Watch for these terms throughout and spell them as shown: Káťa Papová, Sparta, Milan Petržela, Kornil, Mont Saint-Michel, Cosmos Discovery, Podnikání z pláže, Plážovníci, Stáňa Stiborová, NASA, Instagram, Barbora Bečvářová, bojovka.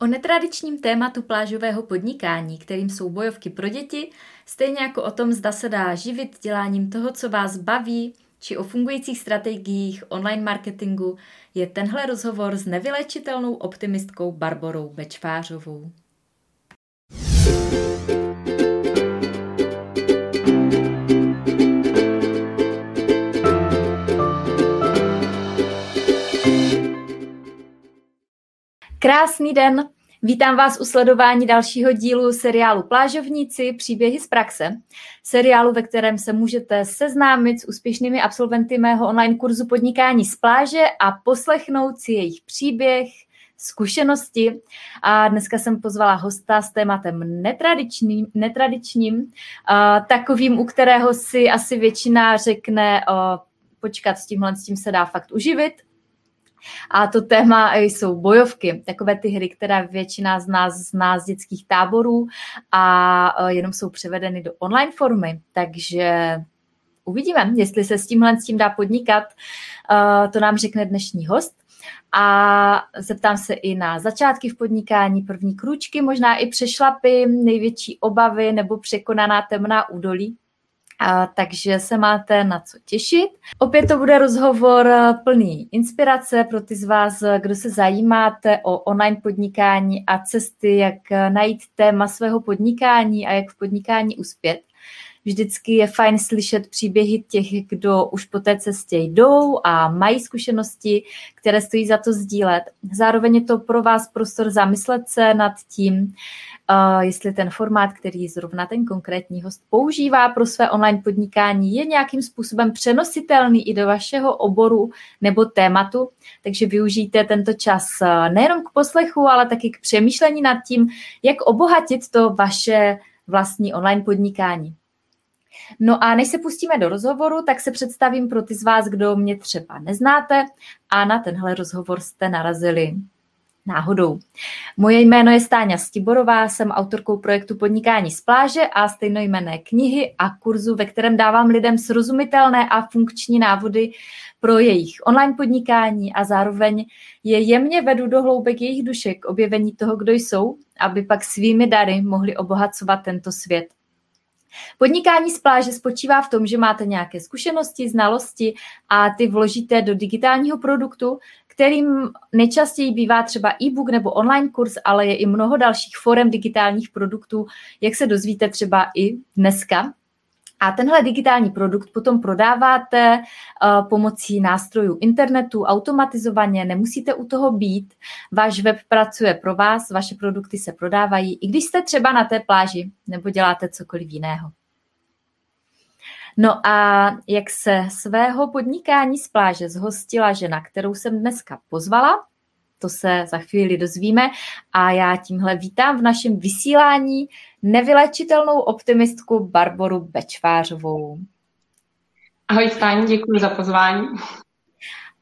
O netradičním tématu plážového podnikání, kterým jsou bojovky pro děti, stejně jako o tom, zda se dá živit děláním toho, co vás baví, či o fungujících strategiích online marketingu, je tenhle rozhovor s nevyléčitelnou optimistkou Barborou Bečvářovou. Krásný den, vítám vás u sledování dalšího dílu seriálu Plážovníci příběhy z praxe, seriálu, ve kterém se můžete seznámit s úspěšnými absolventy mého online kurzu Podnikání z pláže a poslechnout si jejich příběh, zkušenosti. A dneska jsem pozvala hosta s tématem netradičním, takovým, u kterého si asi většina řekne, počkat, s tím se dá fakt uživit. A to téma jsou bojovky, takové ty hry, které většina z nás zná z dětských táborů a jenom jsou převedeny do online formy, takže uvidíme, jestli se s tím dá podnikat, to nám řekne dnešní host. A zeptám se i na začátky v podnikání, první krůčky, možná i přešlapy, největší obavy nebo překonaná temná údolí. Takže se máte na co těšit. Opět to bude rozhovor plný inspirace pro ty z vás, kdo se zajímáte o online podnikání a cesty, jak najít téma svého podnikání a jak v podnikání uspět. Vždycky je fajn slyšet příběhy těch, kdo už po té cestě jdou a mají zkušenosti, které stojí za to sdílet. Zároveň je to pro vás prostor zamyslet se nad tím, jestli ten formát, který zrovna ten konkrétní host používá pro své online podnikání, je nějakým způsobem přenositelný i do vašeho oboru nebo tématu. Takže využijte tento čas nejenom k poslechu, ale taky k přemýšlení nad tím, jak obohatit to vaše vlastní online podnikání. No a než se pustíme do rozhovoru, tak se představím pro ty z vás, kdo mě třeba neznáte a na tenhle rozhovor jste narazili náhodou. Moje jméno je Stáňa Stiborová, jsem autorkou projektu Podnikání z pláže a stejnojmenné knihy a kurzu, ve kterém dávám lidem srozumitelné a funkční návody pro jejich online podnikání a zároveň je jemně vedu do hloubek jejich duše k objevení toho, kdo jsou, aby pak svými dary mohli obohacovat tento svět. Podnikání z pláže spočívá v tom, že máte nějaké zkušenosti, znalosti a ty vložíte do digitálního produktu, kterým nejčastěji bývá třeba e-book nebo online kurz, ale je i mnoho dalších forem digitálních produktů, jak se dozvíte třeba i dneska. A tenhle digitální produkt potom prodáváte pomocí nástrojů internetu, automatizovaně, nemusíte u toho být, váš web pracuje pro vás, vaše produkty se prodávají, i když jste třeba na té pláži nebo děláte cokoliv jiného. No a jak se svého podnikání z pláže zhostila žena, kterou jsem dneska pozvala, to se za chvíli dozvíme a já tímhle vítám v našem vysílání nevyléčitelnou optimistku Barboru Bečvářovou. Ahoj Stáni, děkuji za pozvání.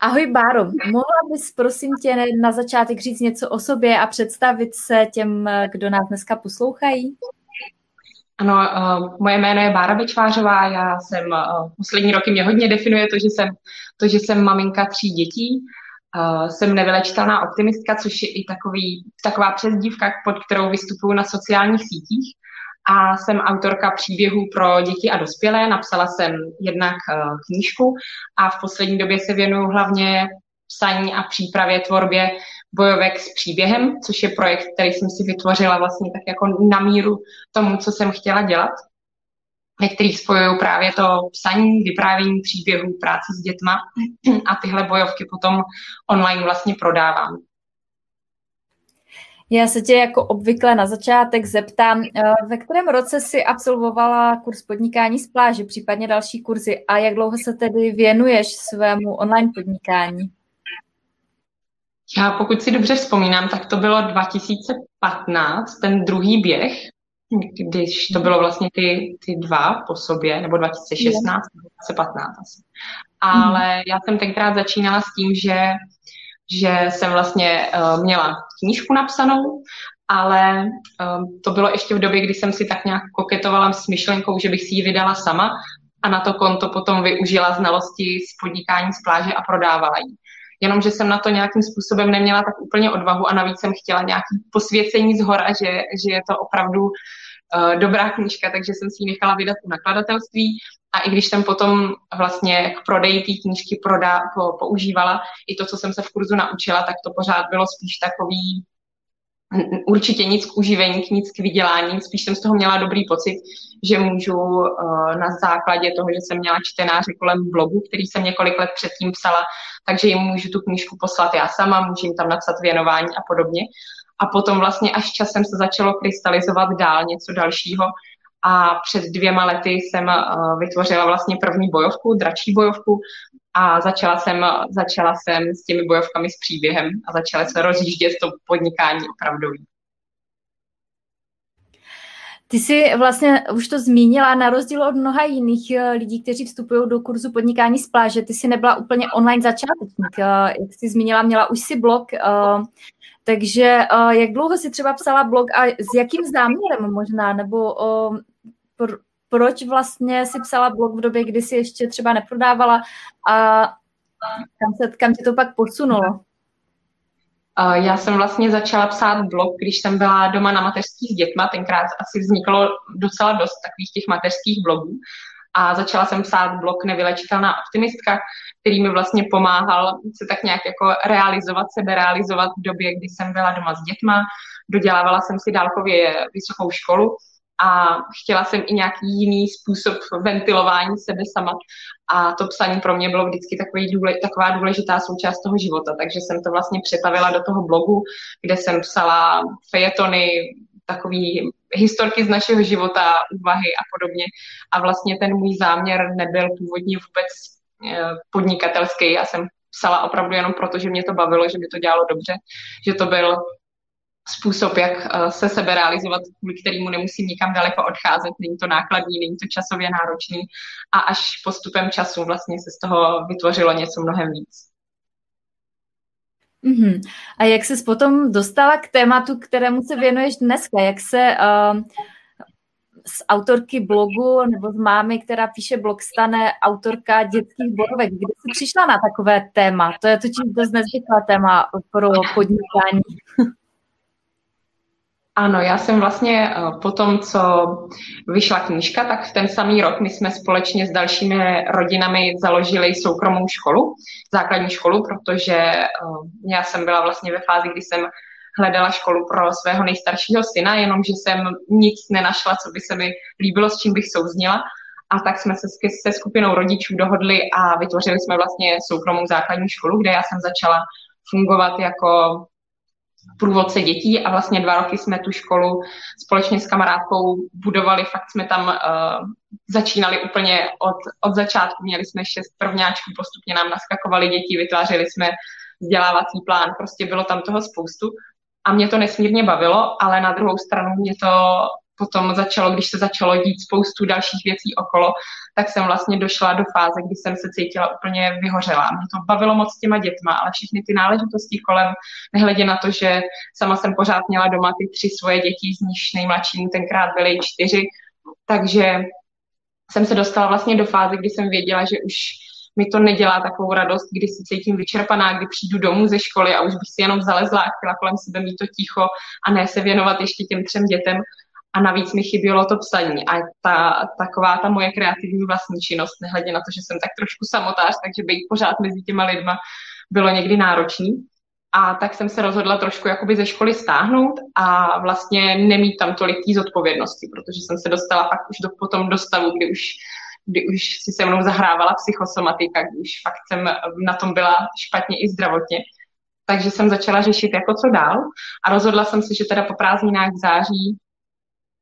Ahoj Báro, mohla bys prosím tě na začátek říct něco o sobě a představit se těm, kdo nás dneska poslouchají? Ano, moje jméno je Bára Bečvářová, já jsem, poslední roky mě hodně definuje to, že jsem maminka 3 dětí. Jsem nevyléčitelná optimistka, což je i taková přezdívka, pod kterou vystupuju na sociálních sítích. A jsem autorka příběhů pro děti a dospělé. Napsala jsem jednak knížku a v poslední době se věnuju hlavně psaní a přípravě tvorbě bojovek s příběhem, což je projekt, který jsem si vytvořila vlastně tak jako na míru tomu, co jsem chtěla dělat, ve kterých spojují právě to psaní, vyprávění příběhů, práci s dětma a tyhle bojovky potom online vlastně prodávám. Já se tě jako obvykle na začátek zeptám, ve kterém roce jsi absolvovala kurz Podnikání z pláže, případně další kurzy a jak dlouho se tedy věnuješ svému online podnikání? Já pokud si dobře vzpomínám, tak to bylo 2015, ten druhý běh, když to bylo vlastně ty dva po sobě, nebo 2016, nebo 2015 asi. Ale já jsem tenkrát začínala s tím, že jsem vlastně měla knížku napsanou, ale to bylo ještě v době, kdy jsem si tak nějak koketovala s myšlenkou, že bych si ji vydala sama a na to konto potom využila znalosti z podnikání z pláže a prodávala ji. jenomže jsem na to nějakým způsobem neměla tak úplně odvahu a navíc jsem chtěla nějaké posvěcení zhora, že je to opravdu dobrá knížka, takže jsem si ji nechala vydat u nakladatelství a i když jsem potom vlastně k prodeji té knížky používala, i to, co jsem se v kurzu naučila, tak to pořád bylo spíš takový určitě nic k uživení, nic k vydělání, spíš jsem z toho měla dobrý pocit, že můžu na základě toho, že jsem měla čtenáře kolem blogu, který jsem několik let předtím psala, takže jim můžu tu knížku poslat já sama, můžu jim tam napsat věnování a podobně. A potom vlastně až časem se začalo krystalizovat dál něco dalšího a před 2 lety jsem vytvořila vlastně první bojovku, dračí bojovku a začala jsem s těmi bojovkami s příběhem a začala se rozjíždět to podnikání opravdu. Ty jsi vlastně už to zmínila, na rozdíl od mnoha jiných lidí, kteří vstupují do kurzu Podnikání z pláže, ty jsi nebyla úplně online začátečník. Jak jsi zmínila, měla už si blog, takže jak dlouho jsi třeba psala blog a s jakým záměrem možná, nebo proč vlastně jsi psala blog v době, kdy jsi ještě třeba neprodávala a kam tě to pak posunulo? Já jsem vlastně začala psát blog, když jsem byla doma na mateřských s dětma, tenkrát asi vzniklo docela dost takových těch mateřských blogů a začala jsem psát blog Nevylečitelná optimistka, který mi vlastně pomáhal se tak nějak jako seberealizovat v době, kdy jsem byla doma s dětma, dodělávala jsem si dálkově vysokou školu a chtěla jsem i nějaký jiný způsob ventilování sebe sama a to psaní pro mě bylo vždycky taková důležitá součást toho života, takže jsem to vlastně přetavila do toho blogu, kde jsem psala fejetony, takový historky z našeho života, úvahy a podobně a vlastně ten můj záměr nebyl původně vůbec podnikatelský, já jsem psala opravdu jenom proto, že mě to bavilo, že mi to dělalo dobře, že to byl způsob, jak se seberealizovat, kvůli kterému nemusím nikam daleko odcházet, není to nákladný, není to časově náročný a až postupem času vlastně se z toho vytvořilo něco mnohem víc. Mm-hmm. A jak ses potom dostala k tématu, kterému se věnuješ dneska? Jak se z autorky blogu nebo z mámy, která píše blog, stane autorka dětských bojovek? Kde jsi přišla na takové téma? To je totiž dost nezvyklé téma pro podnikání. Ano, já jsem vlastně po tom, co vyšla knížka, tak v ten samý rok my jsme společně s dalšími rodinami založili soukromou školu, základní školu, protože já jsem byla vlastně ve fázi, kdy jsem hledala školu pro svého nejstaršího syna, jenomže jsem nic nenašla, co by se mi líbilo, s čím bych souznila. A tak jsme se se skupinou rodičů dohodli a vytvořili jsme vlastně soukromou základní školu, kde já jsem začala fungovat jako průvodce dětí a vlastně 2 roky jsme tu školu společně s kamarádkou budovali, fakt jsme tam začínali úplně od začátku, měli jsme 6 prvňáčků, postupně nám naskakovali děti, vytvářeli jsme vzdělávací plán, prostě bylo tam toho spoustu a mě to nesmírně bavilo, ale na druhou stranu mě to potom začalo, když se začalo dít spoustu dalších věcí okolo, tak jsem vlastně došla do fáze, kdy jsem se cítila úplně vyhořela. Mě to bavilo moc s těma dětma, ale všechny ty náležitosti kolem, nehledě na to, že sama jsem pořád měla doma ty 3 svoje děti, z nichž nejmladšímu tenkrát byly 4, takže jsem se dostala vlastně do fáze, kdy jsem věděla, že už mi to nedělá takovou radost, když se cítím vyčerpaná, když přijdu domů ze školy a už bych si jenom zalezla a chtěla kolem sebe mít to ticho a ne se věnovat ještě těm 3 dětem. A navíc mi chybělo to psaní a taková ta moje kreativní vlastní činnost, nehledě na to, že jsem tak trošku samotář, takže být pořád mezi těma lidma bylo někdy náročný. A tak jsem se rozhodla trošku jakoby ze školy stáhnout a vlastně nemít tam tolik tý zodpovědnosti, protože jsem se dostala fakt už potom do stavu, kdy už si se mnou zahrávala psychosomatika, kdy už fakt jsem na tom byla špatně i zdravotně. Takže jsem začala řešit jako co dál a rozhodla jsem se, že teda po prázdninách v září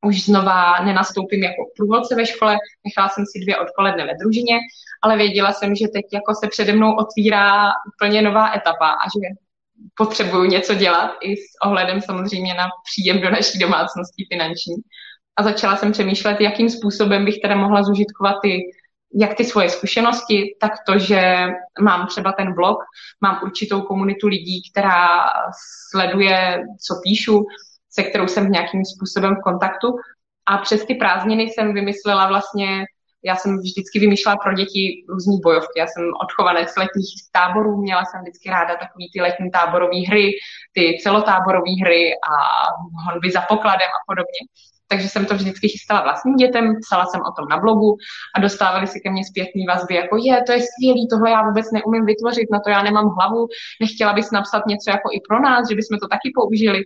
už znova nenastoupím jako průvodce ve škole, nechala jsem si 2 odpoledne ve družině, ale věděla jsem, že teď jako se přede mnou otvírá úplně nová etapa a že potřebuju něco dělat i s ohledem samozřejmě na příjem do naší domácnosti finanční. A začala jsem přemýšlet, jakým způsobem bych teda mohla zužitkovat jak ty svoje zkušenosti, tak to, že mám třeba ten blog, mám určitou komunitu lidí, která sleduje, co píšu, se kterou jsem nějakým způsobem v kontaktu. A přes ty prázdniny jsem vymyslela vlastně Já jsem vždycky vymýšlela pro děti různý bojovky. Já jsem odchovanec z letních táborů, měla jsem vždycky ráda takový ty letní táborové hry, ty celotáborové hry a honby za pokladem a podobně. Takže jsem to vždycky chystala vlastním dětem, psala jsem o tom na blogu a dostávali si ke mně zpětný vazby, jako to je skvělý, tohle já vůbec neumím vytvořit, na to já nemám hlavu, nechtěla bys napsat něco jako i pro nás, že bychom to taky použili.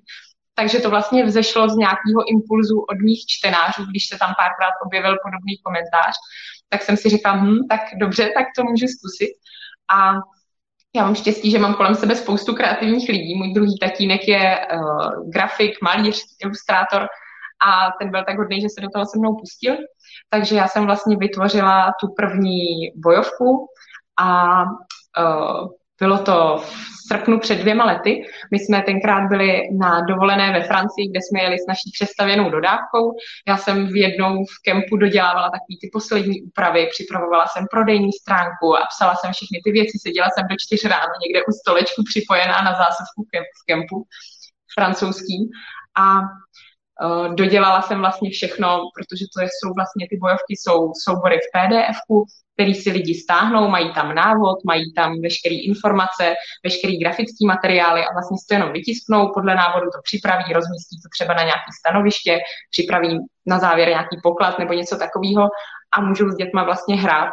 Takže to vlastně vzešlo z nějakého impulzu od mých čtenářů, když se tam párkrát objevil podobný komentář, tak jsem si říkala, tak dobře, tak to můžu zkusit. A já mám štěstí, že mám kolem sebe spoustu kreativních lidí. Můj druhý tatínek je grafik, malíř, ilustrátor a ten byl tak hodný, že se do toho se mnou pustil. Takže já jsem vlastně vytvořila tu první bojovku a bylo to v srpnu před 2 lety. My jsme tenkrát byli na dovolené ve Francii, kde jsme jeli s naší přestavěnou dodávkou. Já jsem v kempu dodělávala takový ty poslední úpravy, připravovala jsem prodejní stránku a psala jsem všechny ty věci, seděla jsem do 4 ráno někde u stolečku připojená na zásuvku v kempu francouzský a dodělala jsem vlastně všechno, protože to jsou vlastně ty bojovky, jsou soubory v PDF-ku, který si lidi stáhnou, mají tam návod, mají tam veškeré informace, veškeré grafické materiály a vlastně si to jenom vytisknou, podle návodu to připraví, rozmístí to třeba na nějaké stanoviště, připraví na závěr nějaký poklad nebo něco takového a můžou s dětma vlastně hrát.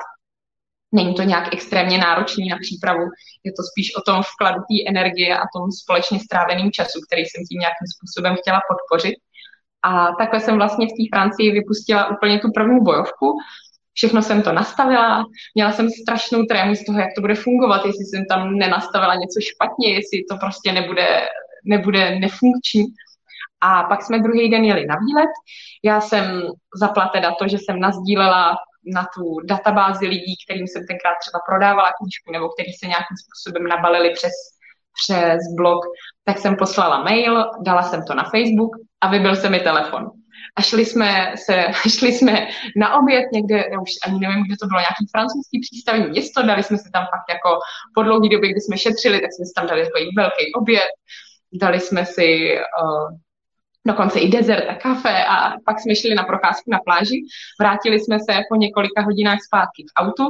Není to nějak extrémně náročný na přípravu, je to spíš o tom vkladu té energie a tom společně stráveným času, který jsem tím nějakým způsobem chtěla podpořit. A takhle jsem vlastně v té Francii vypustila úplně tu první bojovku. Všechno jsem to nastavila, měla jsem strašnou trému z toho, jak to bude fungovat, jestli jsem tam nenastavila něco špatně, jestli to prostě nebude nefunkční. A pak jsme druhý den jeli na výlet. Já jsem zapla teda to, že jsem nasdílela na tu databázi lidí, kterým jsem tenkrát třeba prodávala knížku nebo který se nějakým způsobem nabalili přes blog, tak jsem poslala mail, dala jsem to na Facebook a vybil se mi telefon. A šli jsme na oběd někde, já už ani nevím, kde to bylo, nějaký francouzský přístavní město, dali jsme si tam fakt jako po dlouhé době, kdy jsme šetřili, tak jsme si tam dali velký oběd, dali jsme si dokonce i dezert a kafe a pak jsme šli na procházku na pláži, vrátili jsme se po několika hodinách zpátky k autu.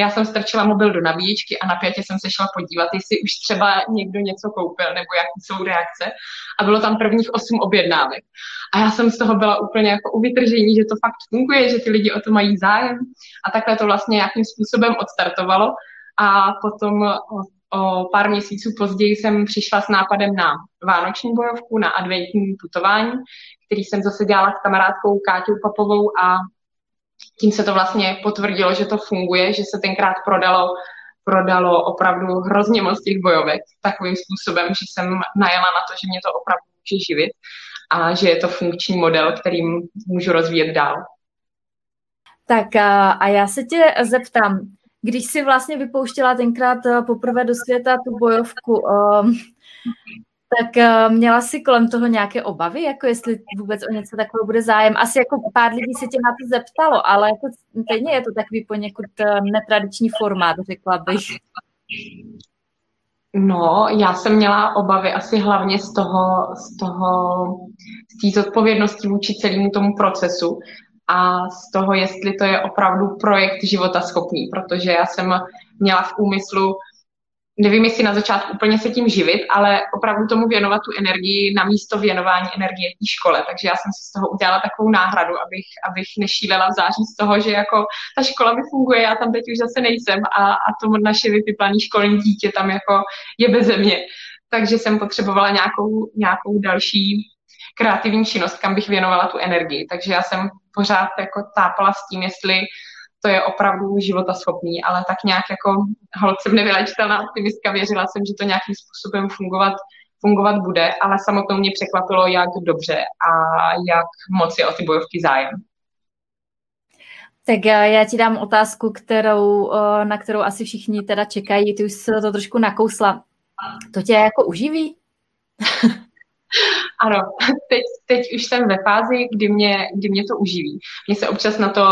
Já jsem strčila mobil do nabíječky a na Pětě jsem se šla podívat, jestli už třeba někdo něco koupil nebo jaký jsou reakce. A bylo tam prvních 8 objednávek. A já jsem z toho byla úplně jako u vytržení, že to fakt funguje, že ty lidi o to mají zájem. A takhle to vlastně nějakým způsobem odstartovalo. A potom o pár měsíců později jsem přišla s nápadem na vánoční bojovku, na adventní putování, který jsem zase dělala s kamarádkou Káťou Papovou a tím se to vlastně potvrdilo, že to funguje, že se tenkrát prodalo opravdu hrozně moc těch bojovek takovým způsobem, že jsem najela na to, že mě to opravdu může živit a že je to funkční model, kterým můžu rozvíjet dál. Tak a já se tě zeptám, když jsi vlastně vypouštěla tenkrát poprvé do světa tu bojovku, tak měla jsi kolem toho nějaké obavy, jako jestli vůbec o něco takového bude zájem? Asi jako pár lidí se tě na to zeptalo, ale jako stejně je to takový poněkud netradiční formát, řekla bych. No, já jsem měla obavy asi hlavně z té zodpovědnosti vůči celému tomu procesu a z toho, jestli to je opravdu projekt životaschopný, protože já jsem měla v úmyslu, nevím, jestli na začátku úplně se tím živit, ale opravdu tomu věnovat tu energii na místo věnování energie té škole. Takže já jsem si z toho udělala takovou náhradu, abych nešílela v září z toho, že jako ta škola mi funguje, já tam teď už zase nejsem a to naše vypiplané školní dítě tam jako je beze mě. Takže jsem potřebovala nějakou další kreativní činnost, kam bych věnovala tu energii. Takže já jsem pořád jako tápala s tím, jestli to je opravdu životaschopný, ale tak nějak jako holt jsem nevylečitelná optimistka, věřila jsem, že to nějakým způsobem fungovat bude, ale samotnou mě překvapilo, jak dobře a jak moc je o ty bojovky zájem. Tak já ti dám otázku, na kterou asi všichni teda čekají, ty už se to trošku nakousla. To tě jako uživí? Ano, teď už jsem ve fázi, kdy mě to uživí. Mě se občas na to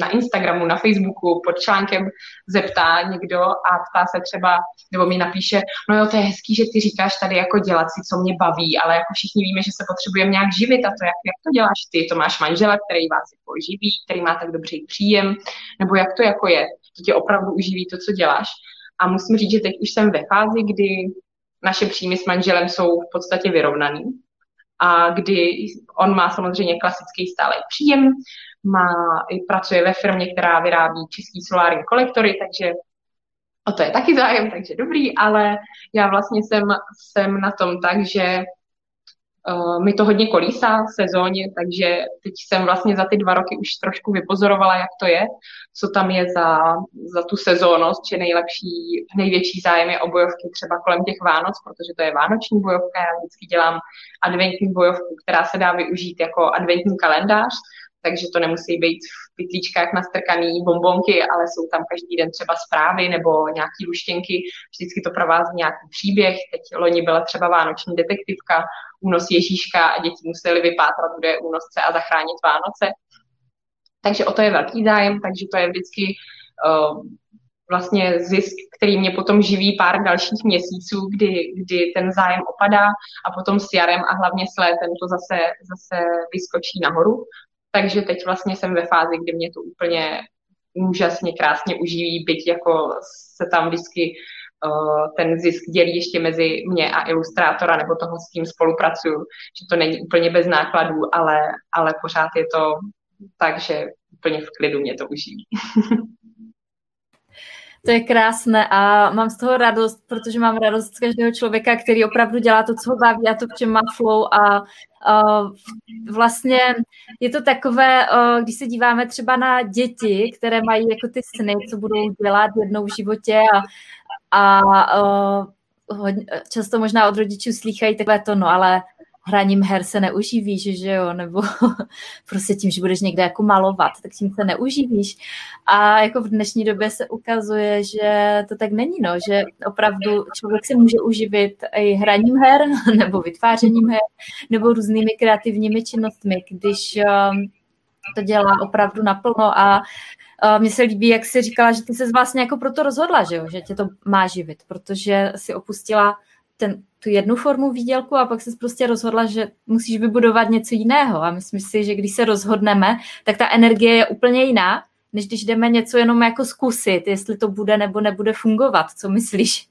na Instagramu, na Facebooku pod článkem zeptá někdo a ptá se třeba, nebo mi napíše, no jo, to je hezký, že ty říkáš tady jako dělat si, co mě baví, ale jako všichni víme, že se potřebujeme nějak živit a to, jak to děláš ty, to máš manžela, který vás jako živí, který má tak dobrý příjem, nebo jak to jako je, to tě opravdu uživí to, co děláš. A musím říct, že teď už jsem ve fázi, kdy naše příjmy s manželem jsou v podstatě vyrovnaný. A kdy on má samozřejmě klasický stálý příjem, pracuje ve firmě, která vyrábí čistý solární kolektory, takže o to je taky zájem, takže dobrý, ale já vlastně jsem na tom tak, že mi to hodně kolísá sezóně, takže teď jsem vlastně za ty 2 roky už trošku vypozorovala, jak to je, co tam je za tu sezónnost, že největší zájem je o bojovky třeba kolem těch Vánoc, protože to je vánoční bojovka, já vždycky dělám adventní bojovku, která se dá využít jako adventní kalendář, takže to nemusí být v pytlíčkách nastrkaný bonbonky, ale jsou tam každý den třeba zprávy nebo nějaký luštěnky, vždycky to provází nějaký příběh, teď loni byla třeba vánoční detektivka, únos Ježíška a děti museli vypátrat, kdo je únosce a zachránit Vánoce. Takže o to je velký zájem, takže to je vždycky vlastně zisk, který mě potom živí pár dalších měsíců, kdy ten zájem opadá a potom s jarem a hlavně s létem to zase vyskočí nahoru. Takže teď vlastně jsem ve fázi, kdy mě to úplně úžasně krásně uživí, byť jako se tam vždycky ten zisk dělí ještě mezi mě a ilustrátora, nebo toho, s kým spolupracuju, že to není úplně bez nákladů, ale pořád je to tak, že úplně v klidu mě to uživí. To je krásné a mám z toho radost, protože mám radost z každého člověka, který opravdu dělá to, co ho baví a to, v čem má flow a vlastně je to takové, když se díváme třeba na děti, které mají jako ty sny, co budou dělat jednou v životě a často možná od rodičů slýchají takové to, no ale hraním her se neuživíš, že jo, nebo prostě tím, že budeš někde jako malovat, tak tím se neuživíš. A jako v dnešní době se ukazuje, že to tak není, no, že opravdu člověk se může uživit i hraním her, nebo vytvářením her, nebo různými kreativními činnostmi, když to dělá opravdu naplno a mně se líbí, jak jsi říkala, že ty se vlastně jako proto rozhodla, že jo, že tě to má živit, protože si opustila tu jednu formu výdělku a pak jsi prostě rozhodla, že musíš vybudovat něco jiného a myslím si, že když se rozhodneme, tak ta energie je úplně jiná, než když jdeme něco jenom jako zkusit, jestli to bude nebo nebude fungovat, co myslíš?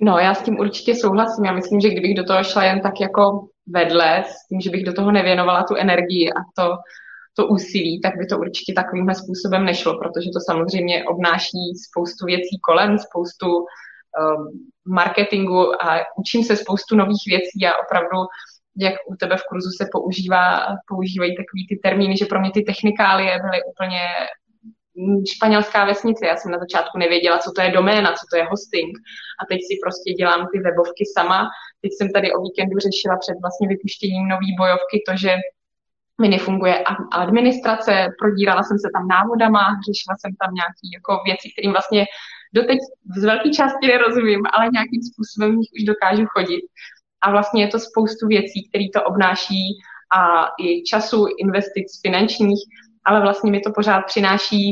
No, já s tím určitě souhlasím, já myslím, že kdybych do toho šla jen tak jako vedle, s tím, že bych do toho nevěnovala tu energii a to úsilí, tak by to určitě takovýmhle způsobem nešlo, protože to samozřejmě obnáší spoustu věcí kolem, spoustu marketingu a učím se spoustu nových věcí a opravdu, jak u tebe v kurzu se používají takový ty termíny, že pro mě ty technikálie byly úplně španělská vesnice. Já jsem na začátku nevěděla, co to je doména, co to je hosting a teď si prostě dělám ty webovky sama. Teď jsem tady o víkendu řešila před vlastně vypuštěním nový bojovky to, že mi nefunguje administrace, prodírala jsem se tam návodama, řešila jsem tam nějaké jako věci, kterým vlastně doteď z velké části nerozumím, ale nějakým způsobem v nich už dokážu chodit. A vlastně je to spoustu věcí, které to obnáší a i času, investic finančních, ale vlastně mi to pořád přináší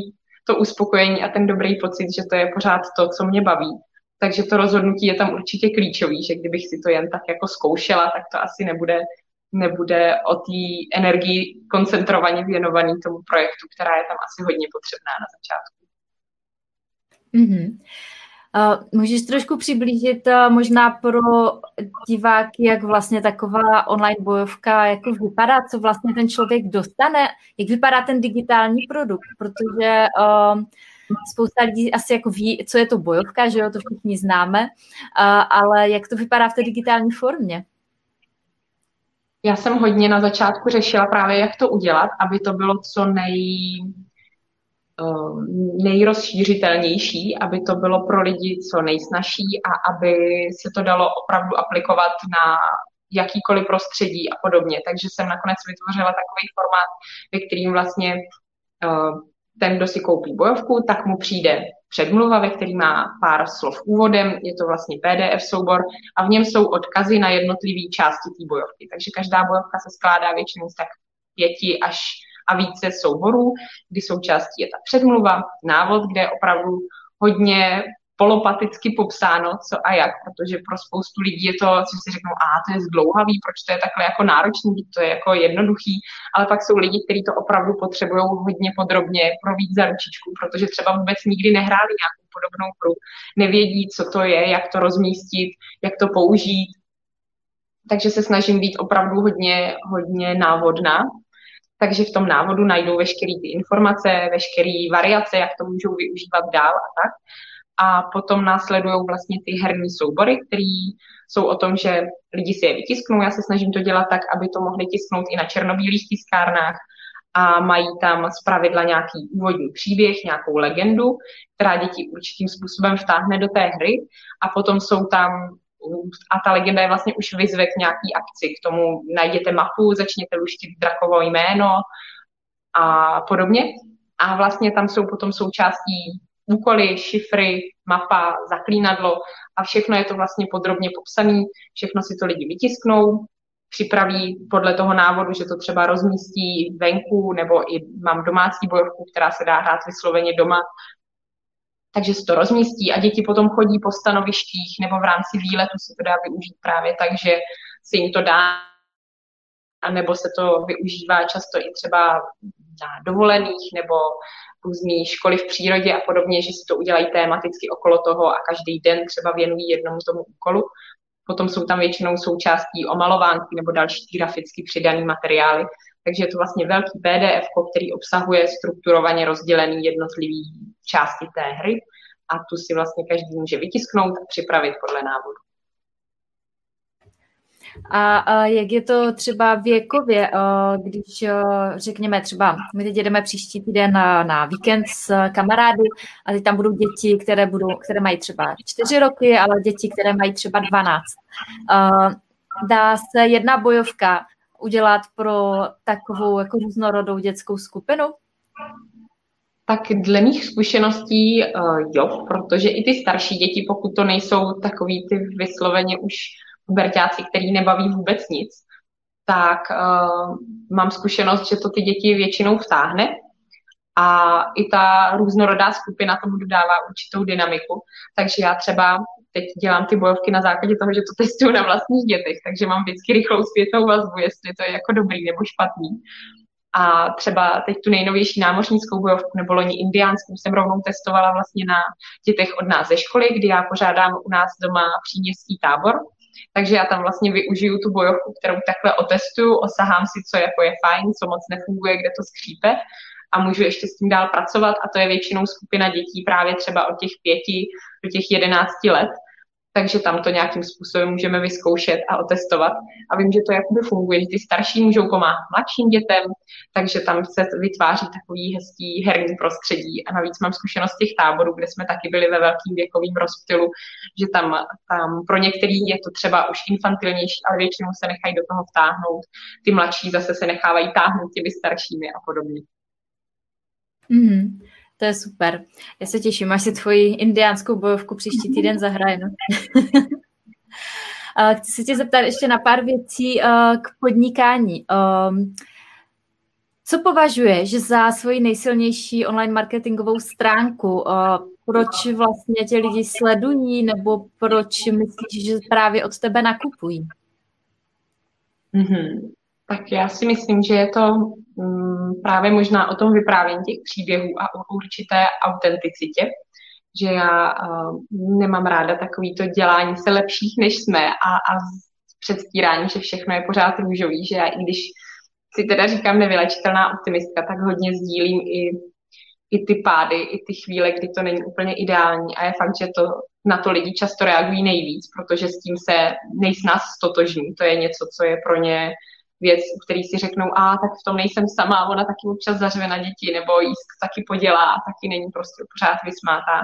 to uspokojení a ten dobrý pocit, že to je pořád to, co mě baví. Takže to rozhodnutí je tam určitě klíčový, že kdybych si to jen tak jako zkoušela, tak to asi nebude o té energii koncentrovaně věnovaný tomu projektu, která je tam asi hodně potřebná na začátku. Mm-hmm. Můžeš trošku přiblížit možná pro diváky, jak vlastně taková online bojovka jako vypadá, co vlastně ten člověk dostane, jak vypadá ten digitální produkt, protože spousta lidí asi jako ví, co je to bojovka, že jo, to všichni známe, ale jak to vypadá v té digitální formě? Já jsem hodně na začátku řešila právě, jak to udělat, aby to bylo co nejrozšířitelnější, aby to bylo pro lidi co nejsnažší a aby se to dalo opravdu aplikovat na jakýkoliv prostředí a podobně. Takže jsem nakonec vytvořila takový formát, ve kterým vlastně ten, kdo si koupí bojovku, tak mu přijde předmluva, ve který má pár slov úvodem, je to vlastně PDF soubor a v něm jsou odkazy na jednotlivé části té bojovky. Takže každá bojovka se skládá většinou z tak 5 až a více souborů, kdy součástí je ta předmluva, návod, kde je opravdu hodně polopaticky popsáno, co a jak, protože pro spoustu lidí je to, co si řeknou, to je zdlouhavý, proč to je takhle jako náročný, to je jako jednoduchý, ale pak jsou lidi, kteří to opravdu potřebují hodně podrobně provít za ručičku, protože třeba vůbec nikdy nehráli nějakou podobnou hru, nevědí, co to je, jak to rozmístit, jak to použít. Takže se snažím být opravdu hodně návodná. Takže v tom návodu najdou veškeré ty informace, veškeré variace, jak to můžou využívat dál a tak. A potom následují vlastně ty herní soubory, které jsou o tom, že lidi si je vytisknou. Já se snažím to dělat tak, aby to mohli tisknout i na černobílých tiskárnách a mají tam zpravidla nějaký úvodní příběh, nějakou legendu, která děti určitým způsobem vtáhne do té hry a potom jsou tam a ta legenda je vlastně už vyzve k nějaký akci. K tomu najděte mapu, začněte luštit drakovo jméno a podobně. A vlastně tam jsou potom součástí úkoly, šifry, mapa, zaklínadlo a všechno je to vlastně podrobně popsané. Všechno si to lidi vytisknou, připraví podle toho návodu, že to třeba rozmístí venku nebo i mám domácí bojovku, která se dá hrát vysloveně doma. Takže se to rozmístí a děti potom chodí po stanovištích nebo v rámci výletu se to dá využít právě tak, že se jim to dá a nebo se to využívá často i třeba na dovolených nebo různý školy v přírodě a podobně, že si to udělají tematicky okolo toho a každý den třeba věnují jednomu tomu úkolu. Potom jsou tam většinou součástí omalovánky nebo další graficky přidané materiály. Takže je to vlastně velký PDF, který obsahuje strukturovaně rozdělený jednotlivý části té hry a tu si vlastně každý může vytisknout a připravit podle návodu. A jak je to třeba věkově, když řekněme třeba, my teď jedeme příští týden na víkend s kamarády a teď tam budou děti, které mají třeba 4 roky, ale děti, které mají třeba 12. Dá se jedna bojovka udělat pro takovou jako různorodou dětskou skupinu? Tak dle mých zkušeností jo, protože i ty starší děti, pokud to nejsou takový ty vysloveně už puberťáci, který nebaví vůbec nic, tak mám zkušenost, že to ty děti většinou vtáhne a i ta různorodá skupina tomu dodává určitou dynamiku. Takže já třeba teď dělám ty bojovky na základě toho, že to testuju na vlastních dětech, takže mám vždycky rychlou zpětnou vazbu, jestli to je jako dobrý nebo špatný. A třeba teď tu nejnovější námořnickou bojovku nebo loni indiánskou jsem rovnou testovala vlastně na dětech od nás ze školy, kdy já pořádám u nás doma příměstský tábor. Takže já tam vlastně využiju tu bojovku, kterou takhle otestuju, osahám si, co jako je fajn, co moc nefunguje, kde to skřípe a můžu ještě s tím dál pracovat a to je většinou skupina dětí právě třeba od těch 5 do těch 11 let. Takže tam to nějakým způsobem můžeme vyzkoušet a otestovat. A vím, že to jakoby funguje, že ty starší můžou pomáhat mladším dětem, takže tam se vytváří takový hezký herní prostředí. A navíc mám zkušenost těch táborů, kde jsme taky byli ve velkým věkovým rozptylu, že tam pro některý je to třeba už infantilnější, ale většinou se nechají do toho vtáhnout. Ty mladší zase se nechávají táhnout těmi staršími a podobně. Mm. To je super. Já se těším, až si tvoji indiánskou bojovku příští týden zahraje. No? Chci se tě zeptat ještě na pár věcí k podnikání. Co považuješ za svoji nejsilnější online marketingovou stránku? Proč vlastně tě lidi sledují nebo proč myslíš, že právě od tebe nakupují? Mm-hmm. Tak já si myslím, že je to právě možná o tom vyprávění těch příběhů a o určité autenticitě, že já nemám ráda takovýto dělání se lepších, než jsme a předstírání, že všechno je pořád růžový, že já i když si teda říkám nevylečitelná optimistka, tak hodně sdílím i ty pády, i ty chvíle, kdy to není úplně ideální a je fakt, že to na to lidi často reagují nejvíc, protože s tím se nejsnáz stotožní, to je něco, co je pro ně věc, u který si řeknou, tak v tom nejsem sama, ona taky občas zařve na děti, nebo jí taky podělá, taky není prostě pořád vysmátá.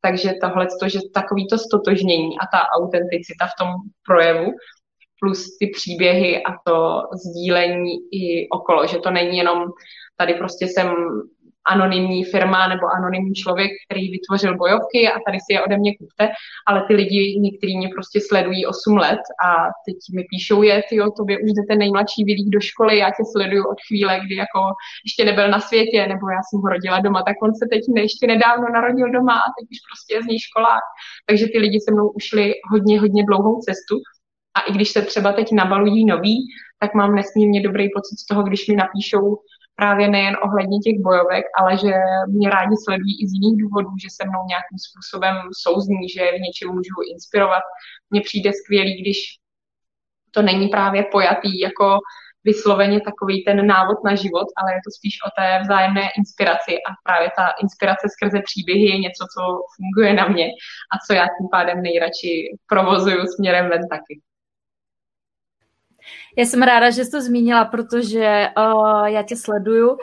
Takže tohleto, že takovýto stotožnění a ta autenticita v tom projevu, plus ty příběhy a to sdílení i okolo, že to není jenom tady prostě jsem anonymní firma nebo anonymní člověk, který vytvořil bojovky a tady si je ode mě kupte, ale ty lidi, některý mě prostě sledují 8 let a teď mi píšou tyjo, tobě už jde ten nejmladší vylík do školy, já tě sleduju od chvíle, kdy jako ještě nebyl na světě, nebo já jsem ho rodila doma, tak on se teď ještě nedávno narodil doma a teď už prostě je z něj školák. Takže ty lidi se mnou ušli hodně, hodně dlouhou cestu. A i když se třeba teď nabalují noví, tak mám nesmírně dobrý pocit z toho, když mi napíšou právě nejen ohledně těch bojovek, ale že mě rádi sledují i z jiných důvodů, že se mnou nějakým způsobem souzní, že v něčem můžu inspirovat. Mně přijde skvělý, když to není právě pojatý jako vysloveně takový ten návod na život, ale je to spíš o té vzájemné inspiraci a právě ta inspirace skrze příběhy je něco, co funguje na mě a co já tím pádem nejradši provozuju směrem ven taky. Já jsem ráda, že jsi to zmínila, protože já tě sleduju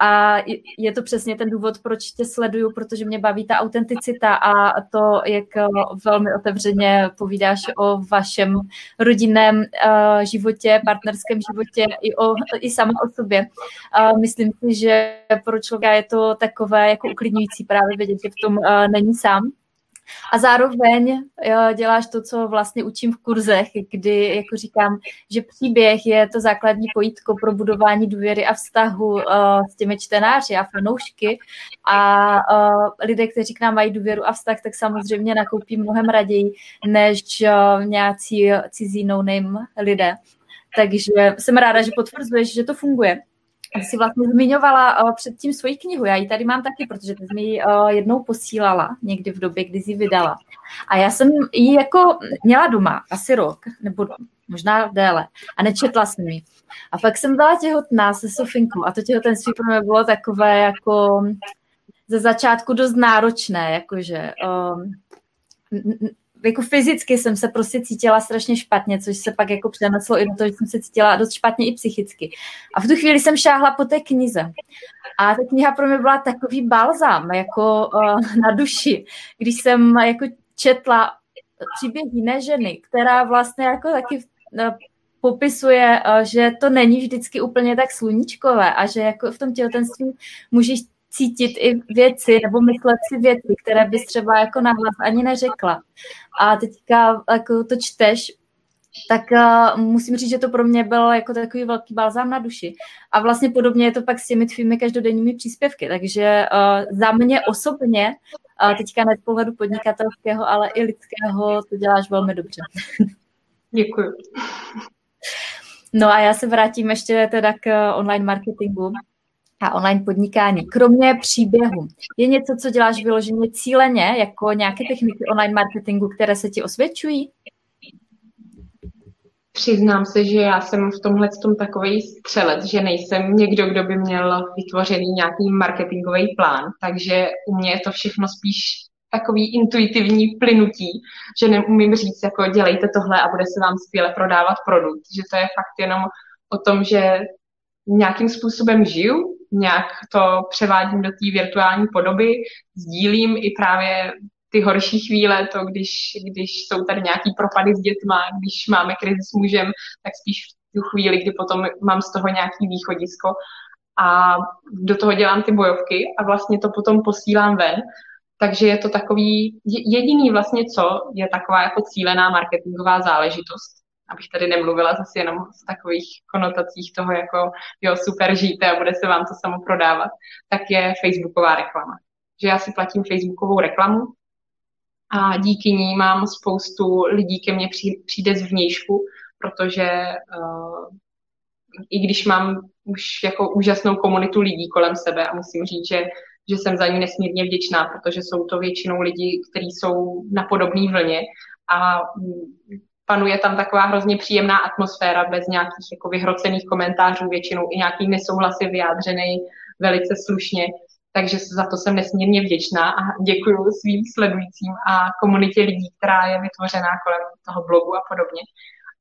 a je to přesně ten důvod, proč tě sleduju, protože mě baví ta autenticita a to, jak velmi otevřeně povídáš o vašem rodinném životě, partnerském životě i sama o sobě. Myslím si, že pro člověka je to takové jako uklidňující právě vědět, že v tom není sám. A zároveň děláš to, co vlastně učím v kurzech, kdy, jako říkám, že příběh je to základní pojítko pro budování důvěry a vztahu s těmi čtenáři a fanoušky a lidé, kteří k nám mají důvěru a vztah, tak samozřejmě nakoupí mnohem raději než nějací cizí no-name lidé. Takže jsem ráda, že potvrzuješ, že to funguje. Ty jsi vlastně zmiňovala předtím svoji knihu, já ji tady mám taky, protože ty jsi mi ji jednou posílala někdy v době, kdy jsi ji vydala. A já jsem ji jako měla doma asi rok, nebo možná déle, a nečetla jsem ji. A pak jsem byla těhotná se Sofinkou a to těhotenství pro mě bylo takové jako ze začátku dost náročné, jakože... Jako fyzicky jsem se prostě cítila strašně špatně, což se pak jako přeneslo i do toho, že jsem se cítila dost špatně i psychicky. A v tu chvíli jsem šáhla po té knize. A ta kniha pro mě byla takový balzám jako na duši, když jsem jako četla příběh jiné ženy, která vlastně jako taky popisuje, že to není vždycky úplně tak sluníčkové a že jako v tom těhotenství můžeš cítit i věci, nebo myslet si věci, které bys třeba jako nahlas ani neřekla. A teďka jako to čteš, tak musím říct, že to pro mě bylo jako takový velký balzám na duši. A vlastně podobně je to pak s těmi tvými každodenními příspěvky. Takže za mě osobně, teďka ne z pohledu podnikatelského, ale i lidského, to děláš velmi dobře. Děkuju. No a já se vrátím ještě teda k online marketingu a online podnikání. Kromě příběhu, je něco, co děláš vyloženě cíleně, jako nějaké techniky online marketingu, které se ti osvědčují? Přiznám se, že já jsem v tomhletom takovej střelec, že nejsem někdo, kdo by měl vytvořený nějaký marketingový plán, takže u mě je to všechno spíš takový intuitivní plynutí, že neumím říct, jako dělejte tohle a bude se vám skvěle prodávat produkt, že to je fakt jenom o tom, že nějakým způsobem žiju, nějak to převádím do té virtuální podoby, sdílím i právě ty horší chvíle, to když jsou tady nějaký propady s dětma, když máme krizi s mužem, tak spíš v tu chvíli, kdy potom mám z toho nějaký východisko a do toho dělám ty bojovky a vlastně to potom posílám ven. Takže je to takový, jediný vlastně co, je taková jako cílená marketingová záležitost. Abych tady nemluvila zase jenom v takových konotacích toho, jako jo, super, žijte a bude se vám to samo prodávat, tak je facebooková reklama. Že já si platím facebookovou reklamu a díky ní mám spoustu lidí ke mně přijde zvnějšku, protože i když mám už jako úžasnou komunitu lidí kolem sebe a musím říct, že jsem za ní nesmírně vděčná, protože jsou to většinou lidi, kteří jsou na podobné vlně a panuje tam taková hrozně příjemná atmosféra bez nějakých jako vyhrocených komentářů, většinou i nějaký nesouhlasy vyjádřený velice slušně. Takže za to jsem nesmírně vděčná a děkuju svým sledujícím a komunitě lidí, která je vytvořená kolem toho blogu a podobně.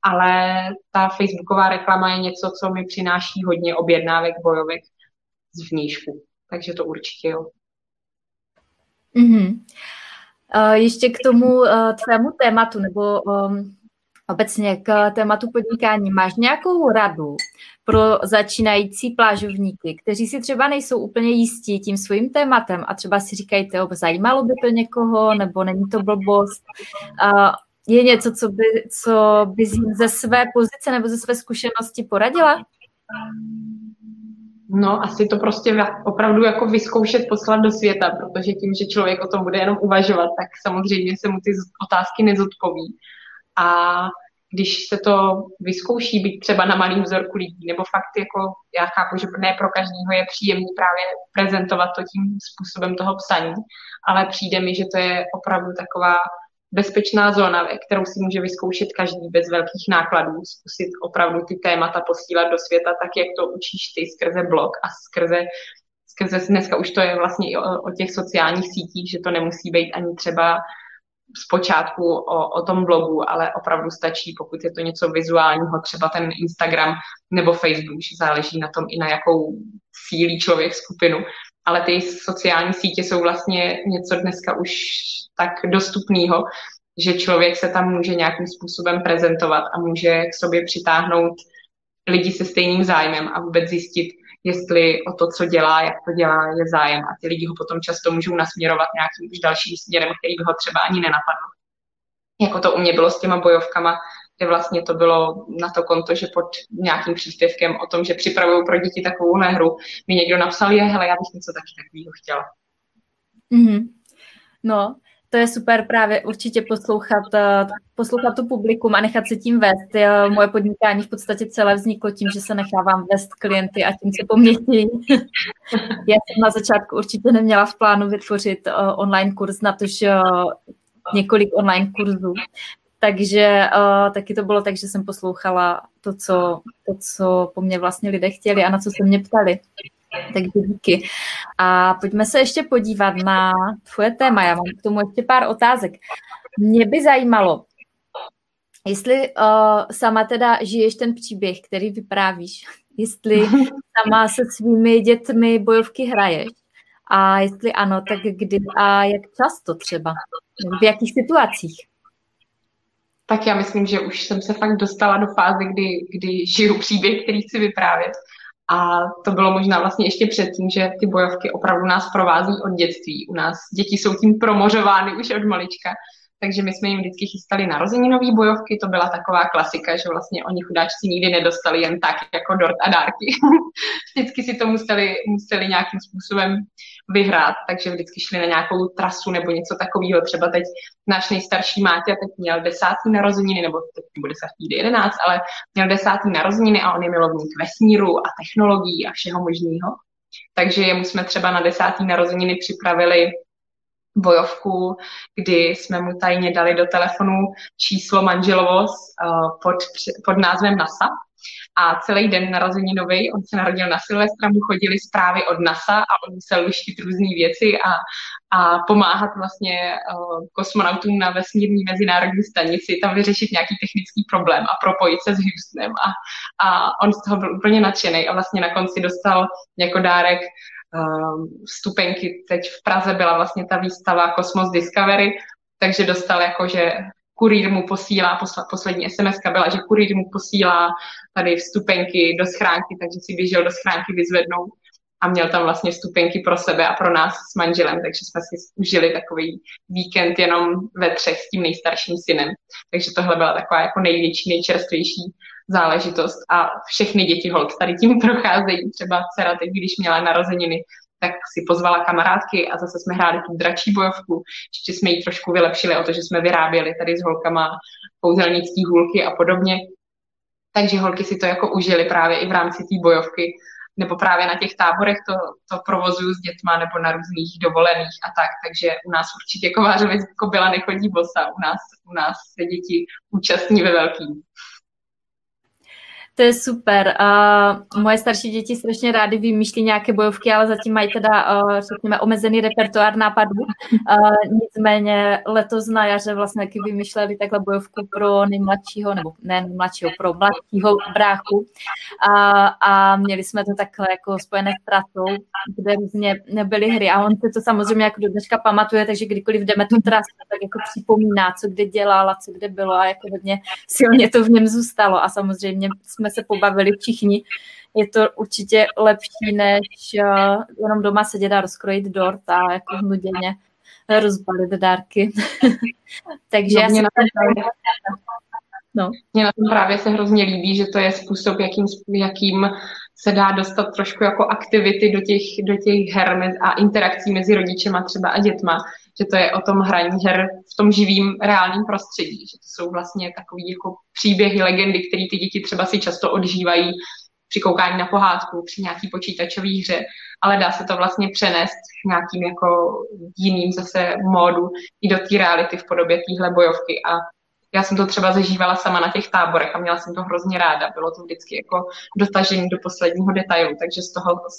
Ale ta facebooková reklama je něco, co mi přináší hodně objednávek, bojovek z vnějšku. Takže to určitě jo. Ještě k tomu tvému tématu, nebo obecně k tématu podnikání. Máš nějakou radu pro začínající plážovníky, kteří si třeba nejsou úplně jistí tím svým tématem a třeba si říkají, zajímalo by to někoho, nebo není to blbost. Je něco, co by ze své pozice nebo ze své zkušenosti poradila? No, asi to prostě opravdu jako vyzkoušet, poslat do světa, protože tím, že člověk o tom bude jenom uvažovat, tak samozřejmě se mu ty otázky nezodpoví. A když se to vyzkouší být třeba na malým vzorku lidí, nebo fakt jako já chápu, že ne pro každého je příjemný právě prezentovat to tím způsobem toho psaní, ale přijde mi, že to je opravdu taková bezpečná zóna, kterou si může vyzkoušet každý bez velkých nákladů, zkusit opravdu ty témata posílat do světa tak, jak to učíš ty skrze blog a skrze dneska už to je vlastně i o těch sociálních sítích, že to nemusí být ani třeba zpočátku o tom blogu, ale opravdu stačí, pokud je to něco vizuálního, třeba ten Instagram nebo Facebook, že záleží na tom i na jakou sílí člověk skupinu. Ale ty sociální sítě jsou vlastně něco dneska už tak dostupného, že člověk se tam může nějakým způsobem prezentovat a může k sobě přitáhnout lidi se stejným zájmem a vůbec zjistit, jestli o to, co dělá, jak to dělá, je zájem. A ty lidi ho potom často můžou nasměrovat nějakým už dalším směrem, který by ho třeba ani nenapadl. Jako to u mě bylo s těma bojovkama, kde vlastně to bylo na to konto, že pod nějakým příspěvkem o tom, že připravuju pro děti takovou hru, mi někdo napsal, já bych něco taky takového chtěla. Mm-hmm. No, to je super právě určitě poslouchat to publikum a nechat se tím vést. Moje podnikání v podstatě celé vzniklo tím, že se nechávám vést klienty a tím, co po mně chtějí. Já jsem na začátku určitě neměla v plánu vytvořit online kurz, natož několik online kurzů. Takže taky to bylo tak, že jsem poslouchala to, co po mně vlastně lidé chtěli a na co se mě ptali. Takže díky. A pojďme se ještě podívat na tvoje téma. Já mám k tomu ještě pár otázek. Mě by zajímalo, jestli sama teda žiješ ten příběh, který vyprávíš, jestli sama se svými dětmi bojovky hraješ. A jestli ano, tak kdy a jak často třeba? V jakých situacích? Tak já myslím, že už jsem se fakt dostala do fáze, kdy žiju příběh, který chci vyprávět. A to bylo možná vlastně ještě předtím, že ty bojovky opravdu nás provází od dětství. U nás děti jsou tím promořovány už od malička, takže my jsme jim vždycky chystali narozeninový bojovky. To byla taková klasika, že vlastně oni chudáčci nikdy nedostali jen tak jako dort a dárky. Vždycky si to museli nějakým způsobem vyhrát, takže vždycky šli na nějakou trasu nebo něco takového. Třeba teď náš nejstarší Máťa teď měl 10. narozeniny, nebo teď bude se chvíli 11, ale měl 10. narozeniny a on je milovník vesmíru a technologií a všeho možného. Takže jemu jsme třeba na 10. narozeniny připravili bojovku, kdy jsme mu tajně dali do telefonu číslo manželovo pod názvem NASA. A celý den narozeninový, on se narodil na Silvestra, mu chodily zprávy od NASA a on musel luštit různý věci a pomáhat vlastně kosmonautům na vesmírní mezinárodní stanici, tam vyřešit nějaký technický problém a propojit se s Houstonem. A on z toho byl úplně nadšený a vlastně na konci dostal jako dárek vstupenky. Teď v Praze byla vlastně ta výstava Cosmos Discovery, takže dostal jakože kurýr mu posílá, poslední SMS-ka byla, že kurýr mu posílá tady vstupenky do schránky, takže si běžel do schránky vyzvednout a měl tam vlastně vstupenky pro sebe a pro nás s manželem, takže jsme si užili takový víkend jenom ve třech s tím nejstarším synem. Takže tohle byla taková jako největší, nejčerstvější záležitost a všechny děti holt tady tím procházejí. Třeba dcera teď, když měla narozeniny, tak si pozvala kamarádky a zase jsme hráli tu dračí bojovku. Ještě jsme ji trošku vylepšili o to, že jsme vyráběli tady s holkama kouzelnický hůlky a podobně. Takže holky si to jako užili právě i v rámci té bojovky. Nebo právě na těch táborech to provozuju s dětma nebo na různých dovolených a tak. Takže u nás určitě Kovářovic kobyla nechodí bosa. U nás se děti účastní ve velkým. To je super. Moje starší děti strašně rády vymýšlí nějaké bojovky, ale zatím mají teda, řekněme, omezený repertoár nápadů. Nicméně letos na jaře vlastně vymýšleli takhle bojovku pro nejmladšího, nebo ne nejmladšího, pro mladšího bráchu. A měli jsme to takhle jako spojené s trasou, kde různě nebyly hry. A on se to samozřejmě jako do dneška pamatuje, takže kdykoliv jdeme tu trasu, tak jako připomíná, co kde dělala, co kde bylo a jako hodně silně to v něm zůstalo. A samozřejmě jsme se pobavili všichni. Je to určitě lepší, než jenom doma sedět a rozkrojit dort a jako hnuděně rozbalit dárky. Takže já Mně na tom právě se hrozně líbí, že to je způsob, jakým se dá dostat trošku jako aktivity do těch her a interakcí mezi rodičema třeba a dětma, že to je o tom hraní her v tom živým reálným prostředí, že to jsou vlastně takový jako příběhy, legendy, které ty děti třeba si často odžívají při koukání na pohádku, při nějaký počítačové hře, ale dá se to vlastně přenést nějakým jako jiným zase módu i do té reality v podobě téhle bojovky. A já jsem to třeba zažívala sama na těch táborech a měla jsem to hrozně ráda. Bylo to vždycky jako dotažení do posledního detailu, takže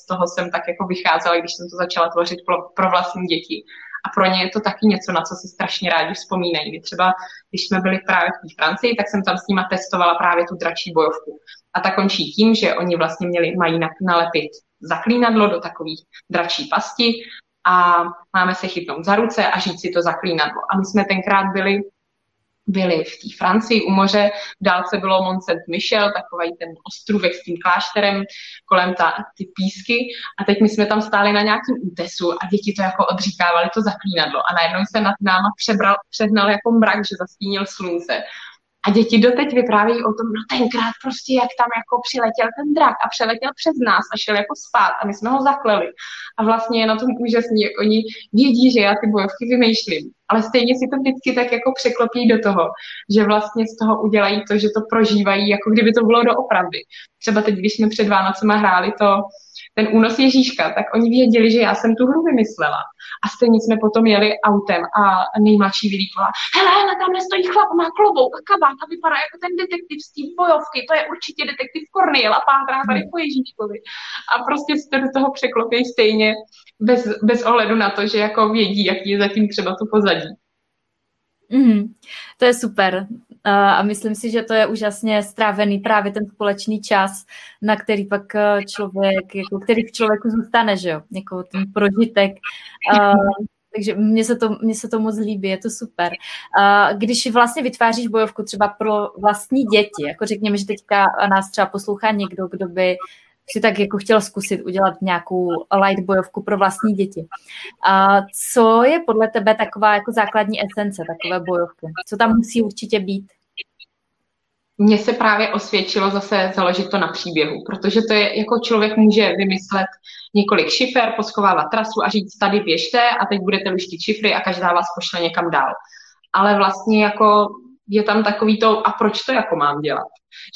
z toho jsem tak jako vycházela, když jsem to začala tvořit pro vlastní děti. A pro ně je to taky něco, na co si strašně rádi vzpomínají. Třeba, když jsme byli právě v Francii, tak jsem tam s nima testovala právě tu dračí bojovku. A ta končí tím, že oni vlastně mají nalepit zaklínadlo do takových dračí pasti a máme se chytnout za ruce a žít si to zaklínadlo. A my jsme tenkrát byli v té Francii u moře, v dálce bylo Mont Saint-Michel, takový ten ostrůvek s tím klášterem, kolem ty písky, a teď my jsme tam stáli na nějakém útesu a děti to jako odříkávali, to zaklínadlo, a najednou se nad náma přehnal jako mrak, že zastínil slunce. A děti doteď vyprávějí o tom, no tenkrát prostě, jak tam jako přiletěl ten drak a přeletěl přes nás a šel jako spát a my jsme ho zakleli. A vlastně je na tom úžasný, jak oni vědí, že já ty bojovky vymýšlím, ale stejně si to vždycky tak jako překlopí do toho, že vlastně z toho udělají to, že to prožívají, jako kdyby to bylo doopravdy. Třeba teď, když jsme před Vánocema hráli ten únos Ježíška, tak oni věděli, že já jsem tu hru vymyslela. A stejně jsme potom jeli autem a nejmladší vylíkla, hele, tamhle stojí chlap, má klobouk a kabát a vypadá jako ten detektiv z té bojovky, to je určitě detektiv Kornil a pátrá tady po Ježíškovi. A prostě se do toho překlopějí stejně bez ohledu na to, že jako vědí, jaký je zatím třeba to pozadí. To je super. A myslím si, že to je úžasně strávený právě ten společný čas, na který pak který v člověku zůstane, že jo, jako ten prožitek. Takže mně se to moc líbí, je to super. Když vlastně vytváříš bojovku třeba pro vlastní děti, jako řekněme, že teďka nás třeba poslouchá někdo, kdo by si tak jako chtěl zkusit udělat nějakou light bojovku pro vlastní děti. A co je podle tebe taková jako základní esence takové bojovky? Co tam musí určitě být? Mně se právě osvědčilo zase založit to na příběhu, protože to je, jako člověk může vymyslet několik šifer, poskovávat trasu a říct, tady běžte a teď budete luštit šifry a každá vás pošle někam dál. Ale vlastně jako je tam takový to, a proč to jako mám dělat?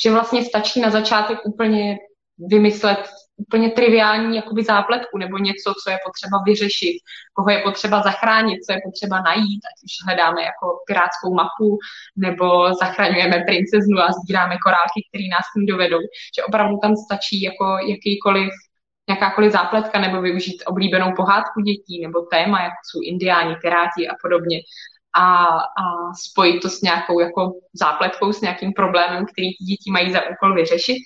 Že vlastně stačí na začátek úplně vymyslet úplně triviální jakoby zápletku nebo něco, co je potřeba vyřešit, koho je potřeba zachránit, co je potřeba najít, ať už hledáme jako pirátskou mapu nebo zachraňujeme princeznu a sbíráme korálky, které nás tím dovedou. Že opravdu tam stačí jako jakákoliv zápletka nebo využít oblíbenou pohádku dětí nebo téma, jako jsou indiáni, piráti a podobně. A spojit to s nějakou jako zápletkou, s nějakým problémem, který děti mají za úkol vyřešit.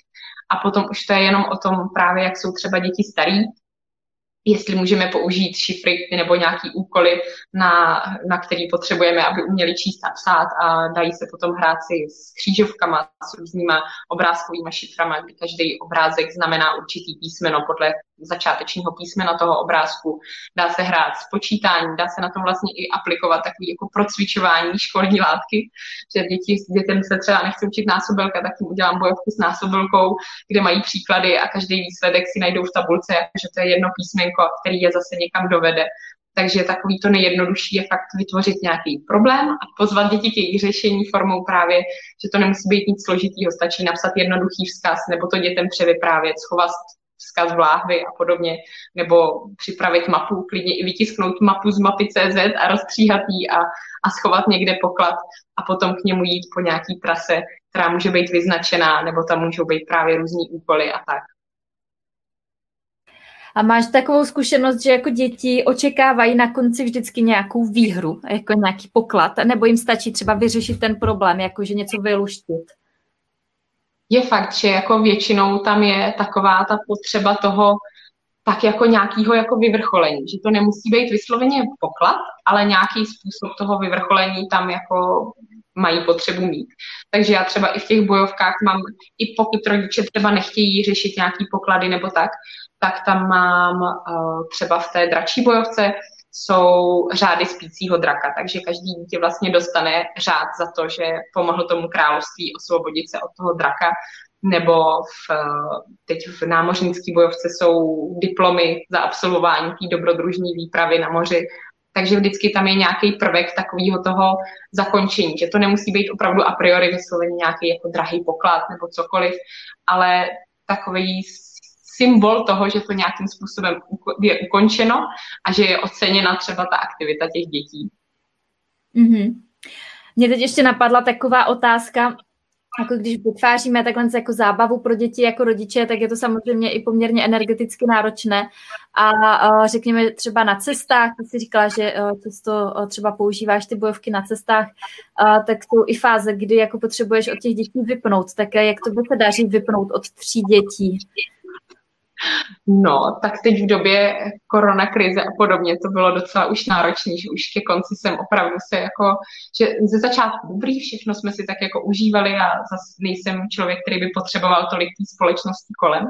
A potom už to je jenom o tom právě, jak jsou třeba děti starý, jestli můžeme použít šifry nebo nějaký úkoly, na který potřebujeme, aby uměli číst a psát, a dají se potom hrát si s křížovkama, s různýma obrázkovými šiframa, kdy každý obrázek znamená určitý písmeno podle začátečního písmena toho obrázku. Dá se hrát s počítáním, dá se na tom vlastně i aplikovat takový jako procvičování školní látky, že dětem se třeba nechce učit násobelka, tak jim udělám bojovku s násobelkou, kde mají příklady a každý výsledek si najdou v tabulce, že to je jedno písmenko, který je zase někam dovede. Takže takový to nejjednodušší je fakt vytvořit nějaký problém a pozvat děti k jejich řešení formou právě, že to nemusí být nic složitýho, stačí napsat jednoduchý vzkaz nebo to dětem převyprávět, schovat vzkaz v láhvi a podobně, nebo připravit mapu, klidně i vytisknout mapu z mapy.cz a rozstříhat ji a schovat někde poklad a potom k němu jít po nějaký trase, která může být vyznačená, nebo tam můžou být právě různý úkoly a tak. A máš takovou zkušenost, že jako děti očekávají na konci vždycky nějakou výhru, jako nějaký poklad, nebo jim stačí třeba vyřešit ten problém, jakože něco vyluštit? Je fakt, že jako většinou tam je taková ta potřeba toho tak jako nějakého jako vyvrcholení, že to nemusí být vysloveně poklad, ale nějaký způsob toho vyvrcholení tam jako mají potřebu mít. Takže já třeba i v těch bojovkách mám, i pokud rodiče třeba nechtějí řešit nějaký poklady nebo tak, tak tam mám třeba v té dračí bojovce jsou řády spícího draka, takže každý dítě vlastně dostane řád za to, že pomohlo tomu království osvobodit se od toho draka, nebo teď v námořnické bojovce jsou diplomy za absolvování té dobrodružní výpravy na moři, takže vždycky tam je nějaký prvek takového toho zakončení, že to nemusí být opravdu a priori vysloveně nějaký jako drahý poklad nebo cokoliv, ale takový symbol toho, že to nějakým způsobem je ukončeno a že je oceněna třeba ta aktivita těch dětí. Mm-hmm. Mě teď ještě napadla taková otázka, jako když vytváříme takhle jako zábavu pro děti jako rodiče, tak je to samozřejmě i poměrně energeticky náročné. A řekněme třeba na cestách, ty jsi říkala, že často třeba používáš ty bojovky na cestách, tak jsou i fáze, kdy jako potřebuješ od těch dětí vypnout. Tak jak to by se daří vypnout od 3 dětí? No, tak teď v době koronakrize a podobně to bylo docela už náročné, že už ke konci jsem opravdu se jako, že ze začátku dobrý, všechno jsme si tak jako užívali a zase nejsem člověk, který by potřeboval tolik té společnosti kolem,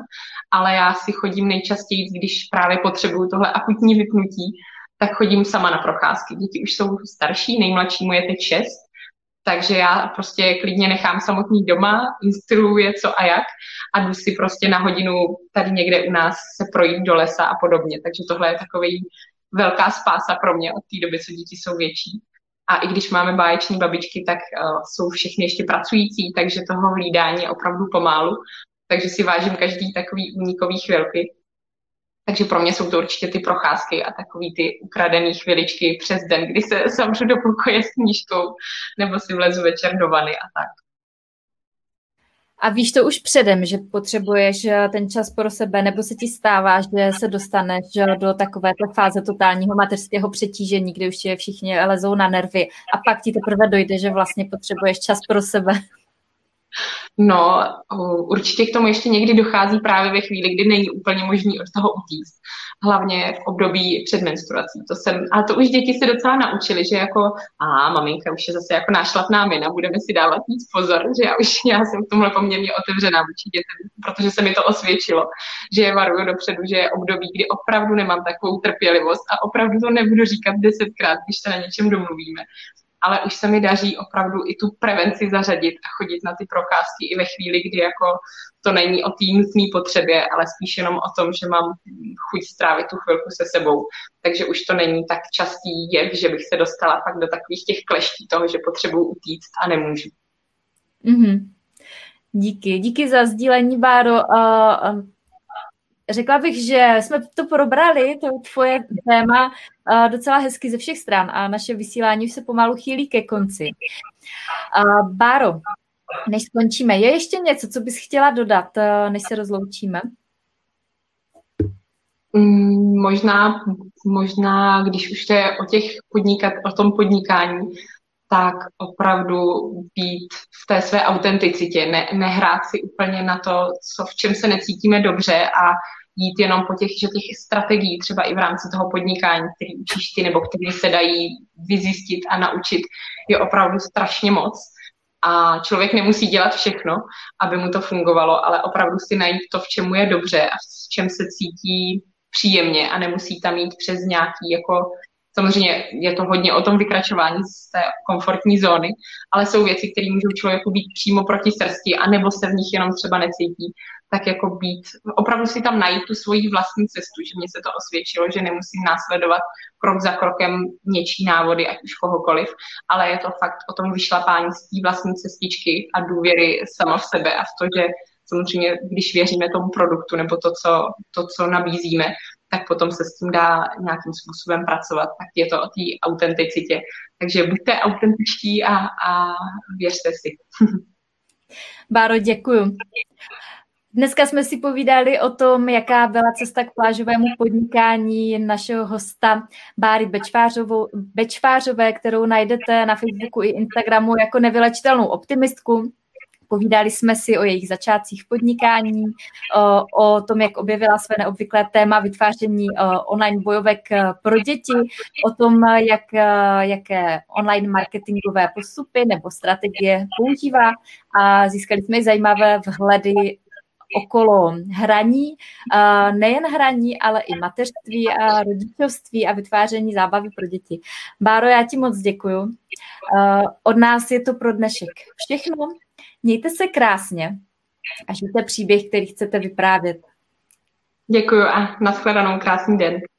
ale já si chodím nejčastěji, když právě potřebuju tohle akutní vypnutí, tak chodím sama na procházky. Děti už jsou starší, nejmladšímu je teď 6, takže já prostě klidně nechám samotný doma, instruuji je co a jak a jdu si prostě na hodinu tady někde u nás se projít do lesa a podobně. Takže tohle je takový velká spása pro mě od té doby, co děti jsou větší. A i když máme báječní babičky, tak jsou všechny ještě pracující, takže toho hlídání je opravdu pomálu. Takže si vážím každý takový únikový chvilky. Takže pro mě jsou to určitě ty procházky a takový ty ukradený chviličky přes den, kdy se zavřu do pokoje s knížkou nebo si vlezu večer do vany a tak. A víš to už předem, že potřebuješ ten čas pro sebe, nebo se ti stává, že se dostaneš do takovéto fáze totálního mateřského přetížení, kdy už tě všichni lezou na nervy a pak ti teprve dojde, že vlastně potřebuješ čas pro sebe? No, určitě k tomu ještě někdy dochází právě ve chvíli, kdy není úplně možný od toho utíct. Hlavně v období před menstruací. Ale to už děti se docela naučili, že jako maminka už je zase jako nášlapná mina, budeme si dávat víc pozor, že já jsem v tomhle poměrně otevřená vůči dětem, protože se mi to osvědčilo, že je varuju dopředu, že je období, kdy opravdu nemám takovou trpělivost a opravdu to nebudu říkat 10krát, když se na něčem domluvíme. Ale už se mi daří opravdu i tu prevenci zařadit a chodit na ty procházky i ve chvíli, kdy jako to není o té nutné potřebě, ale spíš jenom o tom, že mám chuť strávit tu chvilku se sebou. Takže už to není tak častý jev, že bych se dostala pak do takových těch kleští toho, že potřebuju utíct a nemůžu. Mm-hmm. Díky za sdílení, Báro. Řekla bych, že jsme to probrali, to tvoje téma docela hezky ze všech stran a naše vysílání už se pomalu chýlí ke konci. Báro, než skončíme, je ještě něco, co bys chtěla dodat, než se rozloučíme? Možná, když už to je o tom podnikání, tak opravdu být v té své autenticitě, nehrát si úplně na to, v čem se necítíme dobře a jít jenom po těch strategií, třeba i v rámci toho podnikání, který učíš ty, nebo který se dají vyzjistit a naučit, je opravdu strašně moc. A člověk nemusí dělat všechno, aby mu to fungovalo, ale opravdu si najít to, v čemu je dobře a v čem se cítí příjemně a nemusí tam jít přes nějaký jako... Samozřejmě je to hodně o tom vykračování z té komfortní zóny, ale jsou věci, které můžou člověku být přímo proti srsti a nebo se v nich jenom třeba necítí, tak jako opravdu si tam najít tu svoji vlastní cestu, že mně se to osvědčilo, že nemusím následovat krok za krokem něčí návody, ať už kohokoliv, ale je to fakt o tom vyšlapání z té vlastní cestičky a důvěry sama v sebe a v to, že samozřejmě, když věříme tomu produktu nebo to, co nabízíme, tak potom se s tím dá nějakým způsobem pracovat. Tak je to o té autenticitě. Takže buďte autentičtí a věřte si. Báro, děkuju. Dneska jsme si povídali o tom, jaká byla cesta k plážovému podnikání našeho hosta Báry Bečvářové, kterou najdete na Facebooku i Instagramu jako nevylečitelnou optimistku. Povídali jsme si o jejich začátcích podnikání, o tom, jak objevila své neobvyklé téma vytváření online bojovek pro děti, o tom, jaké online marketingové postupy nebo strategie používá, a získali jsme i zajímavé vhledy okolo hraní, nejen hraní, ale i mateřství a rodičovství a vytváření zábavy pro děti. Báro, já ti moc děkuju. Od nás je to pro dnešek všechno. Mějte se krásně a žijte příběh, který chcete vyprávět. Děkuju a nashledanou, krásný den.